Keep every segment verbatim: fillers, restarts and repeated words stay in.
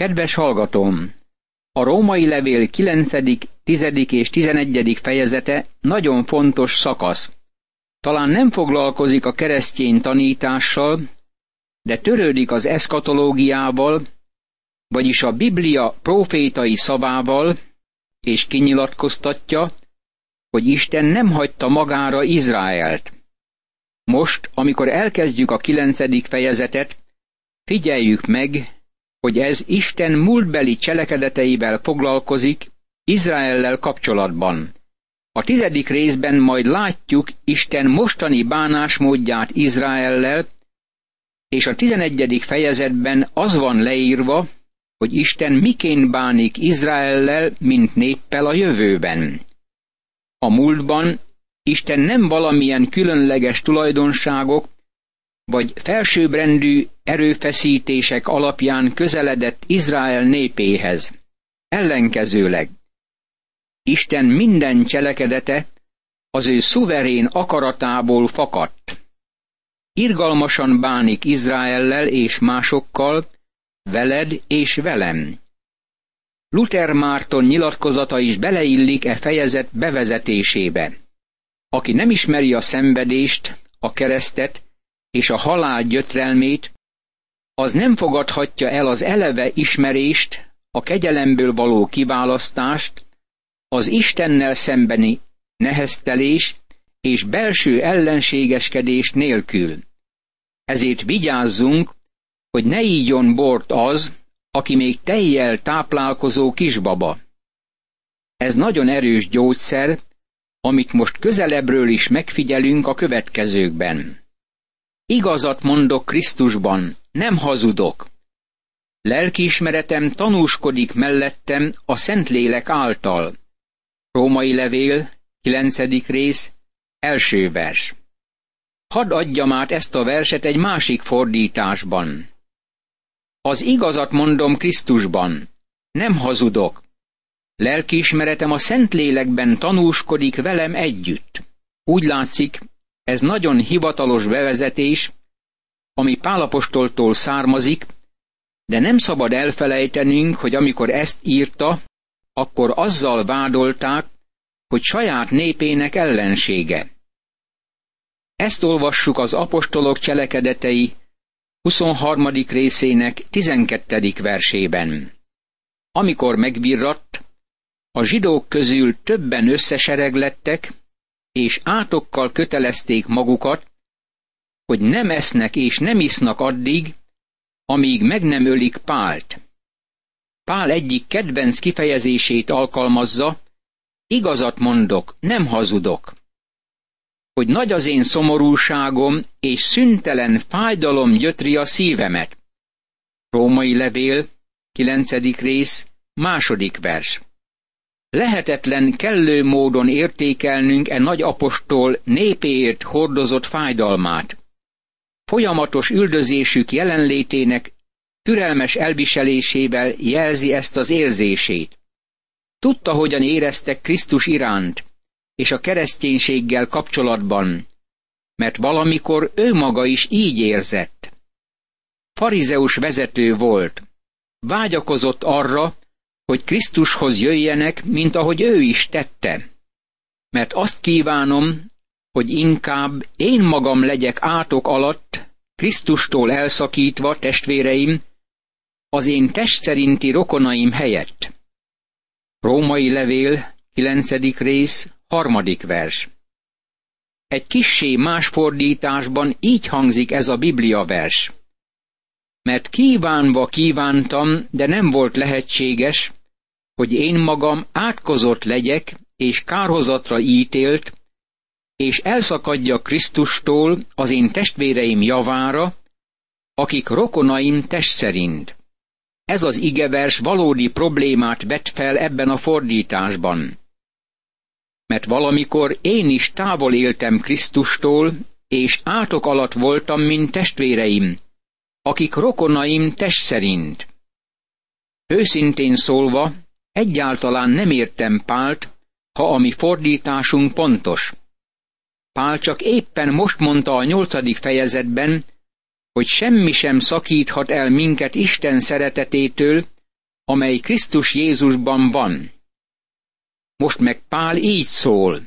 Kedves hallgatóm! A Római levél kilencedik, tizedik és tizenegyedik fejezete nagyon fontos szakasz. Talán nem foglalkozik a keresztény tanítással, de törődik az eszkatológiával, vagyis a Biblia prófétai szavával, és kinyilatkoztatja, hogy Isten nem hagyta magára Izraelt. Most, amikor elkezdjük a kilencedik fejezetet, figyeljük meg, hogy ez Isten múltbeli cselekedeteivel foglalkozik Izraellel kapcsolatban. A tizedik részben majd látjuk Isten mostani bánásmódját Izraellel, és a tizenegyedik fejezetben az van leírva, hogy Isten miként bánik Izraellel, mint néppel a jövőben. A múltban Isten nem valamilyen különleges tulajdonságok vagy felsőbbrendű erőfeszítések alapján közeledett Izrael népéhez. Ellenkezőleg, Isten minden cselekedete az ő szuverén akaratából fakadt. Irgalmasan bánik Izraellel és másokkal, veled és velem. Luther Márton nyilatkozata is beleillik e fejezet bevezetésébe. Aki nem ismeri a szenvedést, a keresztet és a halál gyötrelmét, az nem fogadhatja el az eleve ismerést, a kegyelemből való kiválasztást, az Istennel szembeni neheztelés és belső ellenségeskedés nélkül. Ezért vigyázzunk, hogy ne ígyon bort az, aki még tejjel táplálkozó kisbaba. Ez nagyon erős gyógyszer, amit most közelebbről is megfigyelünk a következőkben. Igazat mondok Krisztusban, nem hazudok. Lelkiismeretem tanúskodik mellettem a Szentlélek által. Római levél, kilencedik rész, első vers. Hadd adjam át ezt a verset egy másik fordításban. Az igazat mondom Krisztusban, nem hazudok. Lelkiismeretem a Szentlélekben tanúskodik velem együtt. Úgy látszik, ez nagyon hivatalos bevezetés, ami Pál apostoltól származik, de nem szabad elfelejtenünk, hogy amikor ezt írta, akkor azzal vádolták, hogy saját népének ellensége. Ezt olvassuk az apostolok cselekedetei huszonharmadik részének tizenkettedik versében. Amikor megvirratt, a zsidók közül többen összesereglettek, és átokkal kötelezték magukat, hogy nem esznek és nem isznak addig, amíg meg nem ölik Pált. Pál egyik kedvenc kifejezését alkalmazza, igazat mondok, nem hazudok. Hogy nagy az én szomorúságom, és szüntelen fájdalom gyötri a szívemet. Római levél, kilencedik rész, második vers. Lehetetlen kellő módon értékelnünk e nagy apostol népéért hordozott fájdalmát. Folyamatos üldözésük jelenlétének türelmes elviselésével jelzi ezt az érzését. Tudta, hogyan éreztek Krisztus iránt és a kereszténységgel kapcsolatban, mert valamikor ő maga is így érzett. Farizeus vezető volt. Vágyakozott arra, hogy Krisztushoz jöjjenek, mint ahogy ő is tette. Mert azt kívánom, hogy inkább én magam legyek átok alatt, Krisztustól elszakítva, testvéreim, az én test szerinti rokonaim helyett. Római levél, kilencedik rész, harmadik vers. Egy kissé más fordításban így hangzik ez a Biblia vers. Mert kívánva kívántam, de nem volt lehetséges, hogy én magam átkozott legyek, és kárhozatra ítélt, és elszakadjak Krisztustól az én testvéreim javára, akik rokonaim test szerint. Ez az igevers valódi problémát vet fel ebben a fordításban. Mert valamikor én is távol éltem Krisztustól, és átok alatt voltam, mint testvéreim, akik rokonaim test szerint. Őszintén szólva, egyáltalán nem értem Pált, ha a mi fordításunk pontos. Pál csak éppen most mondta a nyolcadik fejezetben, hogy semmi sem szakíthat el minket Isten szeretetétől, amely Krisztus Jézusban van. Most meg Pál így szól,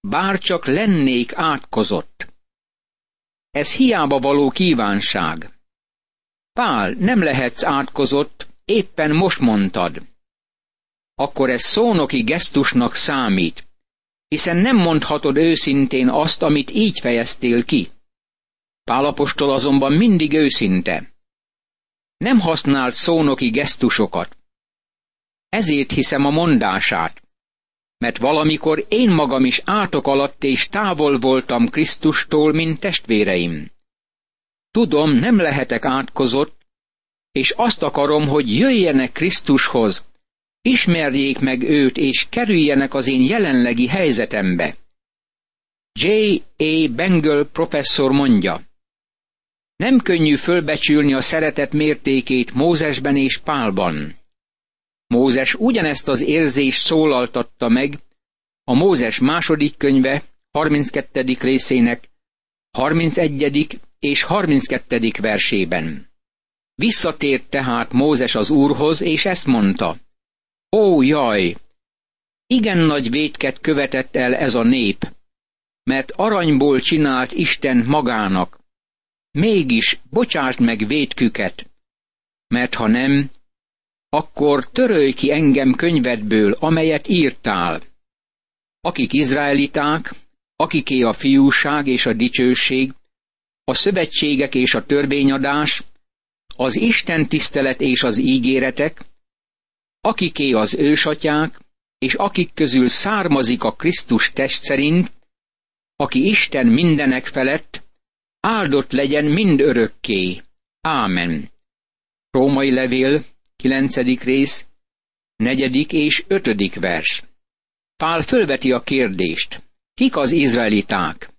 bárcsak lennék átkozott. Ez hiába való kívánság. Pál, nem lehetsz átkozott, éppen most mondtad. Akkor ez szónoki gesztusnak számít, hiszen nem mondhatod őszintén azt, amit így fejeztél ki. Pál apostol azonban mindig őszinte. Nem használt szónoki gesztusokat. Ezért hiszem a mondását, mert valamikor én magam is átok alatt és távol voltam Krisztustól, mint testvéreim. Tudom, nem lehetek átkozott, és azt akarom, hogy jöjjenek Krisztushoz, ismerjék meg őt, és kerüljenek az én jelenlegi helyzetembe. J A Bengel professzor mondja, nem könnyű fölbecsülni a szeretet mértékét Mózesben és Pálban. Mózes ugyanezt az érzést szólaltatta meg a Mózes második könyve harminckettedik részének harmincegyedik és harminckettedik versében. Visszatért tehát Mózes az Úrhoz, és ezt mondta, ó, jaj! Igen nagy vétket követett el ez a nép, mert aranyból csinált Isten magának. Mégis bocsásd meg vétküket, mert ha nem, akkor törölj ki engem könyvedből, amelyet írtál. Akik izraeliták, akiké a fiúság és a dicsőség, a szövetségek és a törvényadás, az Isten tisztelet és az ígéretek, akiké az ősatyák, és akik közül származik a Krisztus test szerint, aki Isten mindenek felett, áldott legyen mind örökké. Ámen. Római levél, kilencedik rész, negyedik és ötödik vers. Pál fölveti a kérdést. Kik az izraeliták?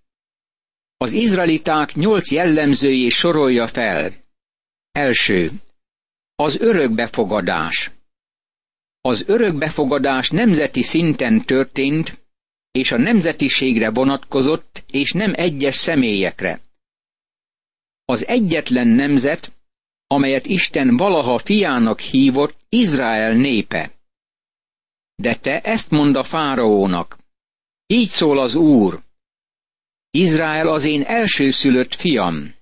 Az izraeliták nyolc jellemzőjét sorolja fel. Első. Az örökbefogadás. Az örökbefogadás nemzeti szinten történt, és a nemzetiségre vonatkozott, és nem egyes személyekre. Az egyetlen nemzet, amelyet Isten valaha fiának hívott, Izrael népe. De te ezt mondd a fáraónak. Így szól az Úr. Izrael az én elsőszülött fiam.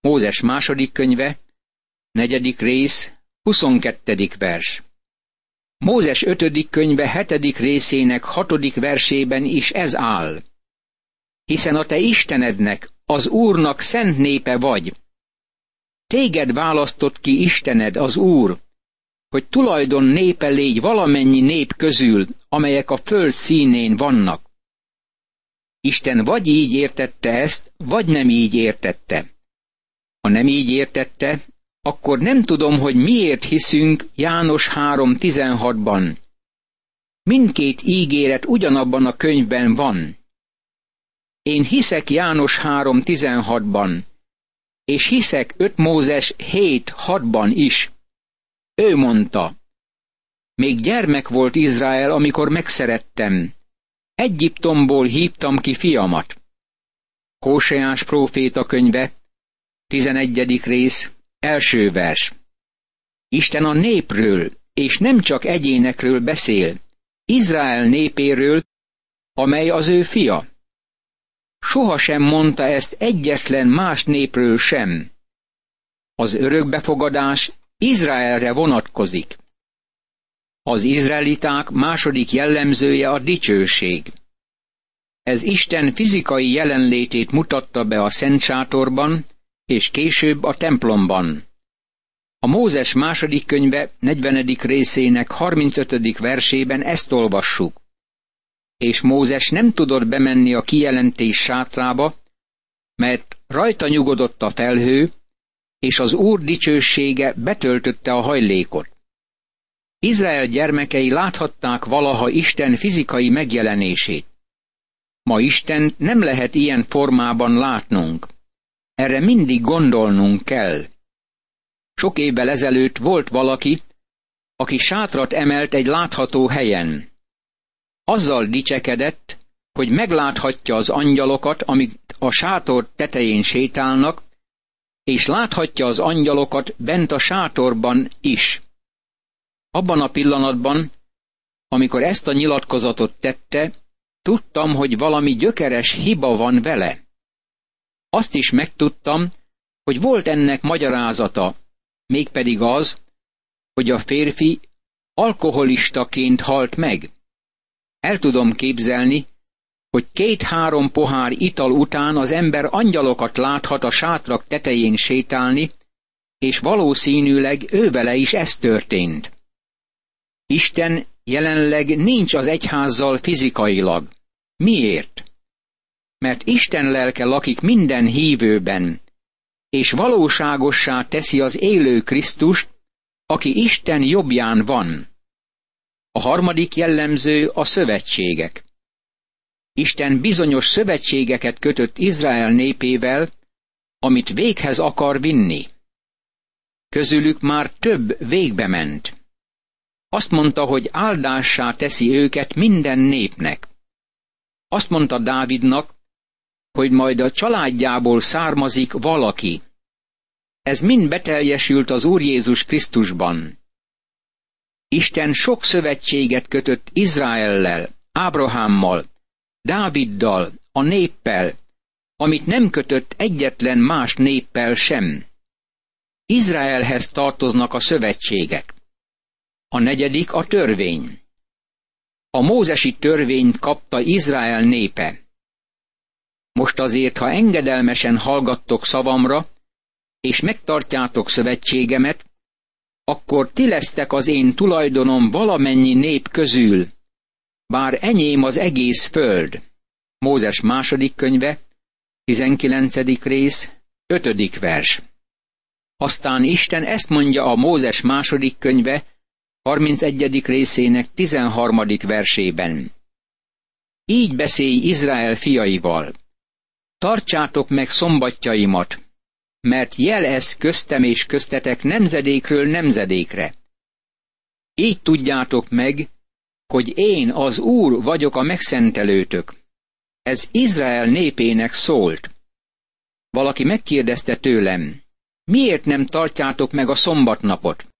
Mózes második könyve, negyedik rész, huszonkettedik vers. Mózes ötödik könyve hetedik részének hatodik versében is ez áll. Hiszen a te Istenednek, az Úrnak szent népe vagy. Téged választott ki Istened, az Úr, hogy tulajdon népe légy valamennyi nép közül, amelyek a föld színén vannak. Isten vagy így értette ezt, vagy nem így értette. Ha nem így értette, akkor nem tudom, hogy miért hiszünk János három tizenhatban. Mindkét ígéret ugyanabban a könyvben van. Én hiszek János három tizenhatban, és hiszek ötödik Mózes hét hatban is. Ő mondta, még gyermek volt Izrael, amikor megszerettem. Egyiptomból hívtam ki fiamat. Hóseás próféta könyve, tizenegyedik rész, első vers. Isten a népről, és nem csak egyénekről beszél, Izrael népéről, amely az ő fia. Sohasem mondta ezt egyetlen más népről sem. Az örökbefogadás Izraelre vonatkozik. Az izraeliták második jellemzője a dicsőség. Ez Isten fizikai jelenlétét mutatta be a Szent Sátorban, és később a templomban. A Mózes második könyve negyvenedik részének harmincötödik versében ezt olvassuk. És Mózes nem tudott bemenni a kijelentés sátrába, mert rajta nyugodott a felhő, és az Úr dicsősége betöltötte a hajlékot. Izrael gyermekei láthatták valaha Isten fizikai megjelenését. Ma Istent nem lehet ilyen formában látnunk. Erre mindig gondolnunk kell. Sok évvel ezelőtt volt valaki, aki sátrat emelt egy látható helyen. Azzal dicsekedett, hogy megláthatja az angyalokat, amik a sátor tetején sétálnak, és láthatja az angyalokat bent a sátorban is. Abban a pillanatban, amikor ezt a nyilatkozatot tette, tudtam, hogy valami gyökeres hiba van vele. Azt is megtudtam, hogy volt ennek magyarázata, mégpedig az, hogy a férfi alkoholistaként halt meg. El tudom képzelni, hogy két-három pohár ital után az ember angyalokat láthat a sátrak tetején sétálni, és valószínűleg ővele is ez történt. Isten jelenleg nincs az egyházzal fizikailag. Miért? Mert Isten lelke lakik minden hívőben, és valóságossá teszi az élő Krisztust, aki Isten jobbján van. A harmadik jellemző a szövetségek. Isten bizonyos szövetségeket kötött Izrael népével, amit véghez akar vinni. Közülük már több végbe ment. Azt mondta, hogy áldássá teszi őket minden népnek. Azt mondta Dávidnak, hogy majd a családjából származik valaki. Ez mind beteljesült az Úr Jézus Krisztusban. Isten sok szövetséget kötött Izraellel, Ábrahámmal, Dáviddal, a néppel, amit nem kötött egyetlen más néppel sem. Izraelhez tartoznak a szövetségek. A negyedik a törvény. A mózesi törvényt kapta Izrael népe. Most azért, ha engedelmesen hallgattok szavamra, és megtartjátok szövetségemet, akkor ti lesztek az én tulajdonom valamennyi nép közül, bár enyém az egész föld. Mózes második könyve, tizenkilencedik rész, ötödik vers. Aztán Isten ezt mondja a Mózes második könyve, harmincegyedik részének tizenharmadik versében. Így beszélj Izrael fiaival. Tartsátok meg szombatjaimat, mert jel ez köztem és köztetek nemzedékről nemzedékre. Így tudjátok meg, hogy én az Úr vagyok a megszentelőtök. Ez Izrael népének szólt. Valaki megkérdezte tőlem, miért nem tartjátok meg a szombatnapot?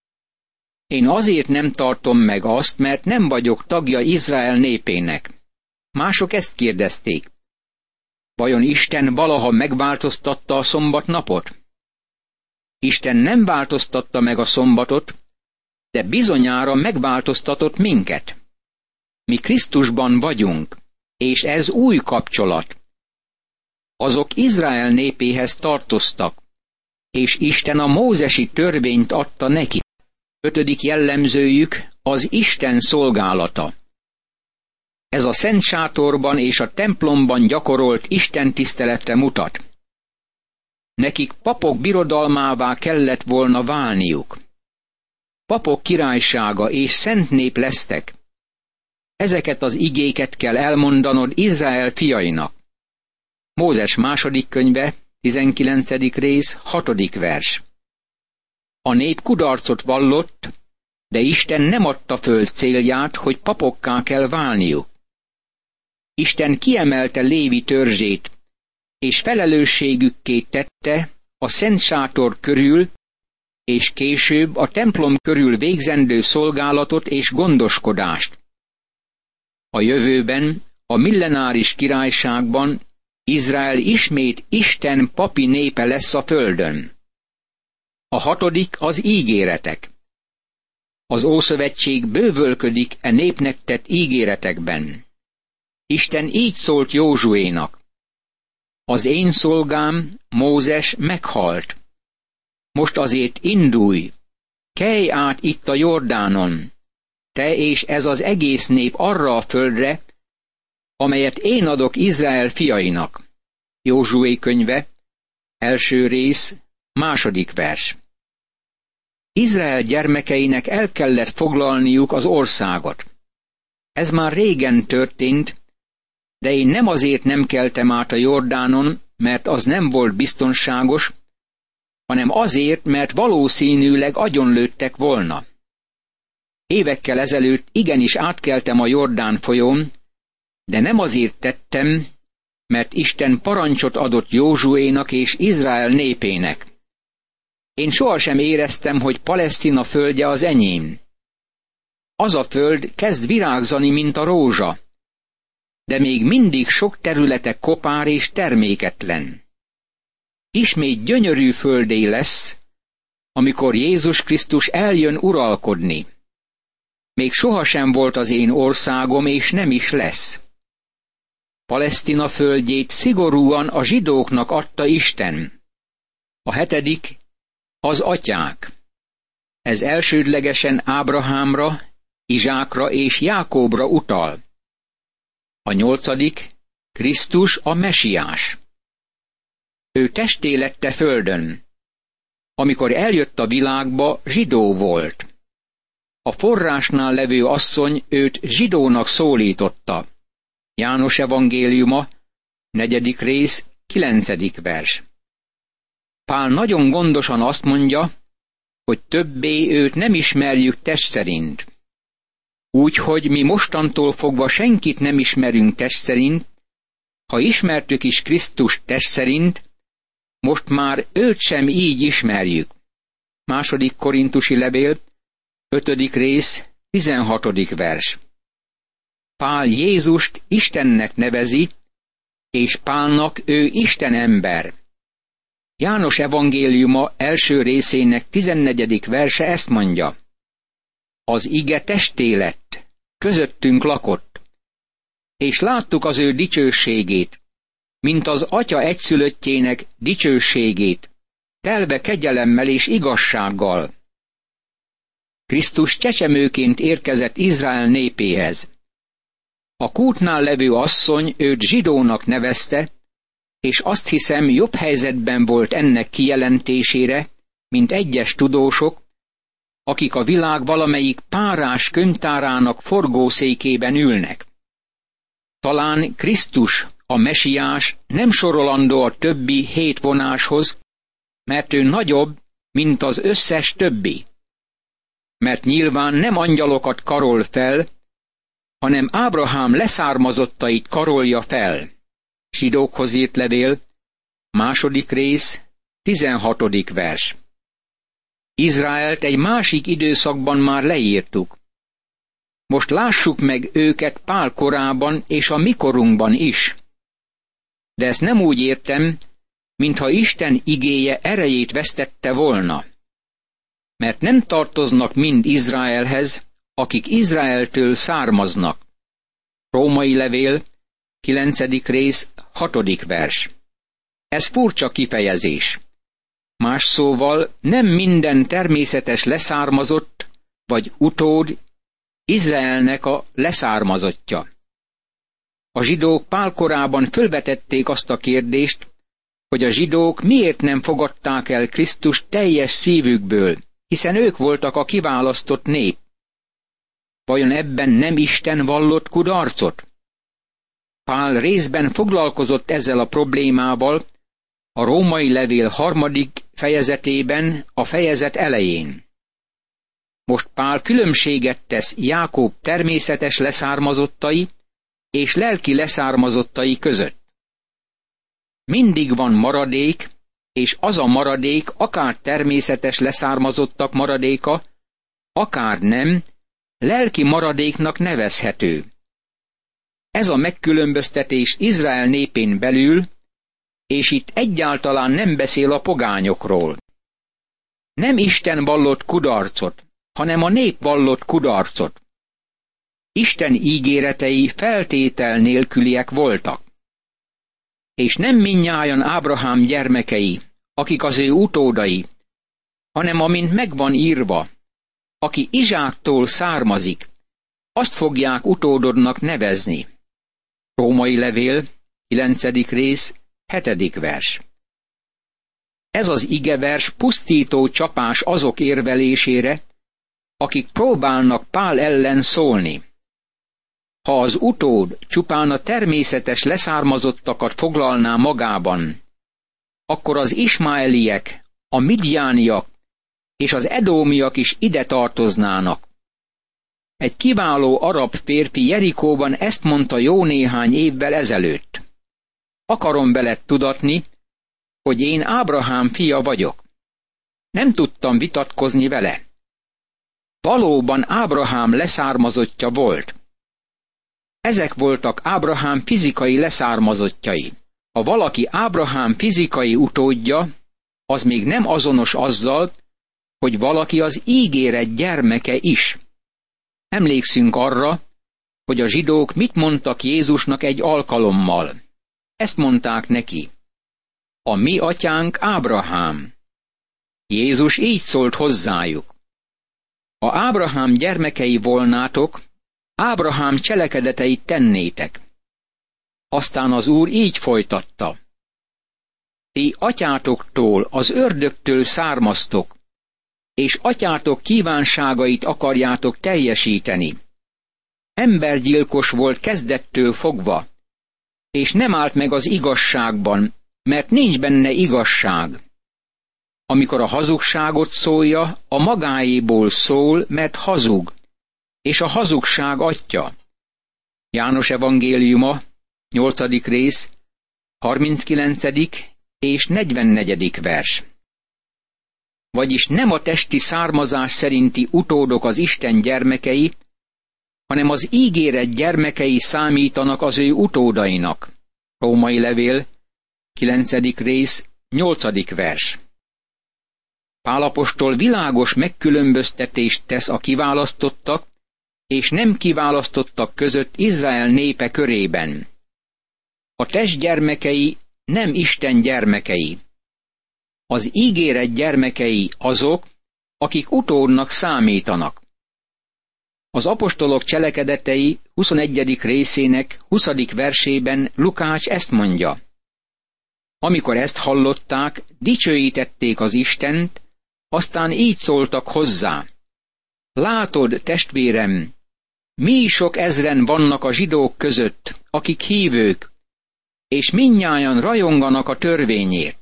Én azért nem tartom meg azt, mert nem vagyok tagja Izrael népének. Mások ezt kérdezték. Vajon Isten valaha megváltoztatta a szombatnapot? Isten nem változtatta meg a szombatot, de bizonyára megváltoztatott minket. Mi Krisztusban vagyunk, és ez új kapcsolat. Azok Izrael népéhez tartoztak, és Isten a mózesi törvényt adta neki. Ötödik jellemzőjük az Isten szolgálata. Ez a Szent Sátorban és a templomban gyakorolt Isten tiszteletre mutat. Nekik papok birodalmává kellett volna válniuk. Papok királysága és szent nép lesztek. Ezeket az igéket kell elmondanod Izrael fiainak. Mózes második könyve, tizenkilencedik rész, hatodik vers. A nép kudarcot vallott, de Isten nem adta föl célját, hogy papokká kell válniuk. Isten kiemelte Lévi törzsét, és felelősségükké tette a Szent Sátor körül, és később a templom körül végzendő szolgálatot és gondoskodást. A jövőben, a millenáris királyságban Izrael ismét Isten papi népe lesz a földön. A hatodik az ígéretek. Az Ószövetség bővölködik e népnek tett ígéretekben. Isten így szólt Józsuénak. Az én szolgám, Mózes meghalt. Most azért indulj, kelj át itt a Jordánon, te és ez az egész nép arra a földre, amelyet én adok Izrael fiainak. Józsué könyve, első rész, második vers. Izrael gyermekeinek el kellett foglalniuk az országot. Ez már régen történt, de én nem azért nem keltem át a Jordánon, mert az nem volt biztonságos, hanem azért, mert valószínűleg agyonlőttek volna. Évekkel ezelőtt igenis átkeltem a Jordán folyón, de nem azért tettem, mert Isten parancsot adott Józsuénak és Izrael népének. Én sohasem éreztem, hogy Palesztina földje az enyém. az a föld kezd virágzani, mint a rózsa, de még mindig sok területe kopár és terméketlen. Ismét gyönyörű földé lesz, amikor Jézus Krisztus eljön uralkodni. Még sohasem volt az én országom, és nem is lesz. Palesztina földjét szigorúan a zsidóknak adta Isten. A hetedik, az atyák. Ez elsődlegesen Ábrahámra, Izsákra és Jákóbra utal. A nyolcadik, Krisztus a mesiás. Ő testé lett e földön. Amikor eljött a világba, zsidó volt. A forrásnál levő asszony őt zsidónak szólította. János Evangéliuma, negyedik rész, kilencedik vers. Pál nagyon gondosan azt mondja, hogy többé őt nem ismerjük test szerint. Úgyhogy mi mostantól fogva senkit nem ismerünk test szerint, ha ismertük is Krisztust test szerint, most már őt sem így ismerjük. Második Korintusi levél, ötödik rész, tizenhatodik vers. Pál Jézust Istennek nevezi, és Pálnak ő Isten ember. János evangéliuma első részének tizennegyedik verse ezt mondja. Az ige testé lett, közöttünk lakott, és láttuk az ő dicsőségét, mint az atya egyszülöttjének dicsőségét, telve kegyelemmel és igazsággal. Krisztus csecsemőként érkezett Izrael népéhez. A kútnál levő asszony őt zsidónak nevezte, és azt hiszem jobb helyzetben volt ennek kijelentésére, mint egyes tudósok, akik a világ valamelyik párás könyvtárának forgószékében ülnek. Talán Krisztus, a mesiás nem sorolandó a többi hét vonáshoz, mert ő nagyobb, mint az összes többi. Mert nyilván nem angyalokat karol fel, hanem Ábrahám leszármazottait karolja fel. Zsidókhoz írt levél, második rész, tizenhatodik vers. Izraelt egy másik időszakban már leírtuk. Most lássuk meg őket Pál korában és a mikorunkban is. De ezt nem úgy értem, mintha Isten igéje erejét vesztette volna. Mert nem tartoznak mind Izraelhez, akik Izraeltől származnak. Római levél, kilencedik rész, hatodik vers. Ez furcsa kifejezés. Más szóval nem minden természetes leszármazott, vagy utód Izraelnek a leszármazottja. A zsidók Pál korában fölvetették azt a kérdést, hogy a zsidók miért nem fogadták el Krisztus teljes szívükből, hiszen ők voltak a kiválasztott nép. Vajon ebben nem Isten vallott kudarcot? Pál részben foglalkozott ezzel a problémával a római levél harmadik fejezetében, a fejezet elején. Most Pál különbséget tesz Jákob természetes leszármazottai és lelki leszármazottai között. Mindig van maradék, és az a maradék akár természetes leszármazottak maradéka, akár nem, lelki maradéknak nevezhető. Ez a megkülönböztetés Izrael népén belül, és itt egyáltalán nem beszél a pogányokról. Nem Isten vallott kudarcot, hanem a nép vallott kudarcot. Isten ígéretei feltétel nélküliek voltak. És nem mindnyájan Ábrahám gyermekei, akik az ő utódai, hanem amint megvan írva, aki Izsáktól származik, azt fogják utódodnak nevezni. Római levél, kilencedik rész, hetedik vers. Ez az igevers pusztító csapás azok érvelésére, akik próbálnak Pál ellen szólni. Ha az utód csupán a természetes leszármazottakat foglalná magában, akkor az ismáeliek, a midjániak és az edómiak is ide tartoznának. Egy kiváló arab férfi Jerikóban ezt mondta jó néhány évvel ezelőtt. Akarom veled tudatni, hogy én Ábrahám fia vagyok. Nem tudtam vitatkozni vele. valóban Ábrahám leszármazottja volt. Ezek voltak Ábrahám fizikai leszármazottjai. Ha valaki Ábrahám fizikai utódja, az még nem azonos azzal, hogy valaki az ígéret gyermeke is. Emlékszünk arra, hogy a zsidók mit mondtak Jézusnak egy alkalommal. Ezt mondták neki: a mi atyánk Ábrahám. Jézus így szólt hozzájuk: ha Ábrahám gyermekei volnátok, Ábrahám cselekedeteit tennétek. Aztán az Úr így folytatta: ti atyátoktól, az ördögtől származtok, és atyátok kívánságait akarjátok teljesíteni. Embergyilkos volt kezdettől fogva, és nem állt meg az igazságban, mert nincs benne igazság. Amikor a hazugságot szólja, a magáéból szól, mert hazug, és a hazugság atya. János Evangéliuma, nyolcadik rész, harminckilencedik és negyvennegyedik vers. Vagyis nem a testi származás szerinti utódok az Isten gyermekei, hanem az ígéret gyermekei számítanak az ő utódainak. Római levél, kilencedik rész, nyolcadik vers. Pál apostol világos megkülönböztetést tesz a kiválasztottak és nem kiválasztottak között Izrael népe körében. A test gyermekei nem Isten gyermekei. Az ígéret gyermekei azok, akik utódnak számítanak. Az apostolok cselekedetei huszonegyedik részének huszadik versében Lukács ezt mondja: amikor ezt hallották, dicsőítették az Istent, aztán így szóltak hozzá: látod, testvérem, mi sok ezren vannak a zsidók között, akik hívők, és mindnyájan rajonganak a törvényért.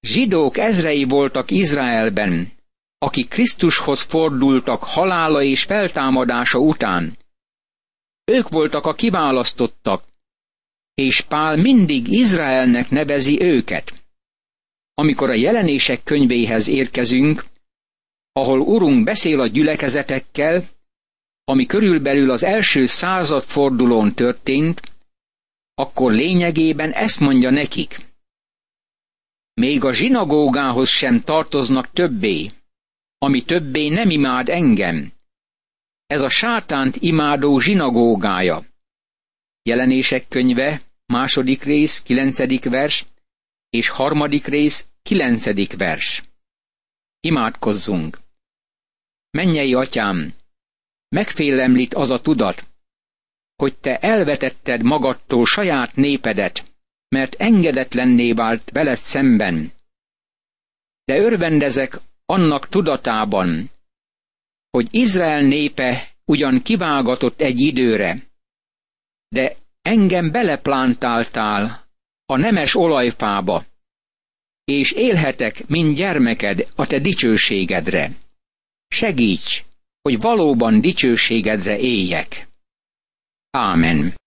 Zsidók ezrei voltak Izraelben, akik Krisztushoz fordultak halála és feltámadása után. Ők voltak a kiválasztottak, és Pál mindig Izraelnek nevezi őket. Amikor a Jelenések könyvéhez érkezünk, ahol Urunk beszél a gyülekezetekkel, ami körülbelül az első századfordulón történt, akkor lényegében ezt mondja nekik: még a zsinagógához sem tartoznak többé, ami többé nem imád engem. Ez a sátánt imádó zsinagógája. Jelenések könyve, második rész, kilencedik vers, és harmadik rész, kilencedik vers. Imádkozzunk! Mennyei atyám, megfélemlít az a tudat, hogy te elvetetted magadtól saját népedet, mert engedetlenné vált veled szemben. De örvendezek annak tudatában, hogy Izrael népe ugyan kivágatott egy időre, de engem beleplántáltál a nemes olajfába, és élhetek, mint gyermeked, a te dicsőségedre. Segíts, hogy valóban dicsőségedre éljek. Ámen.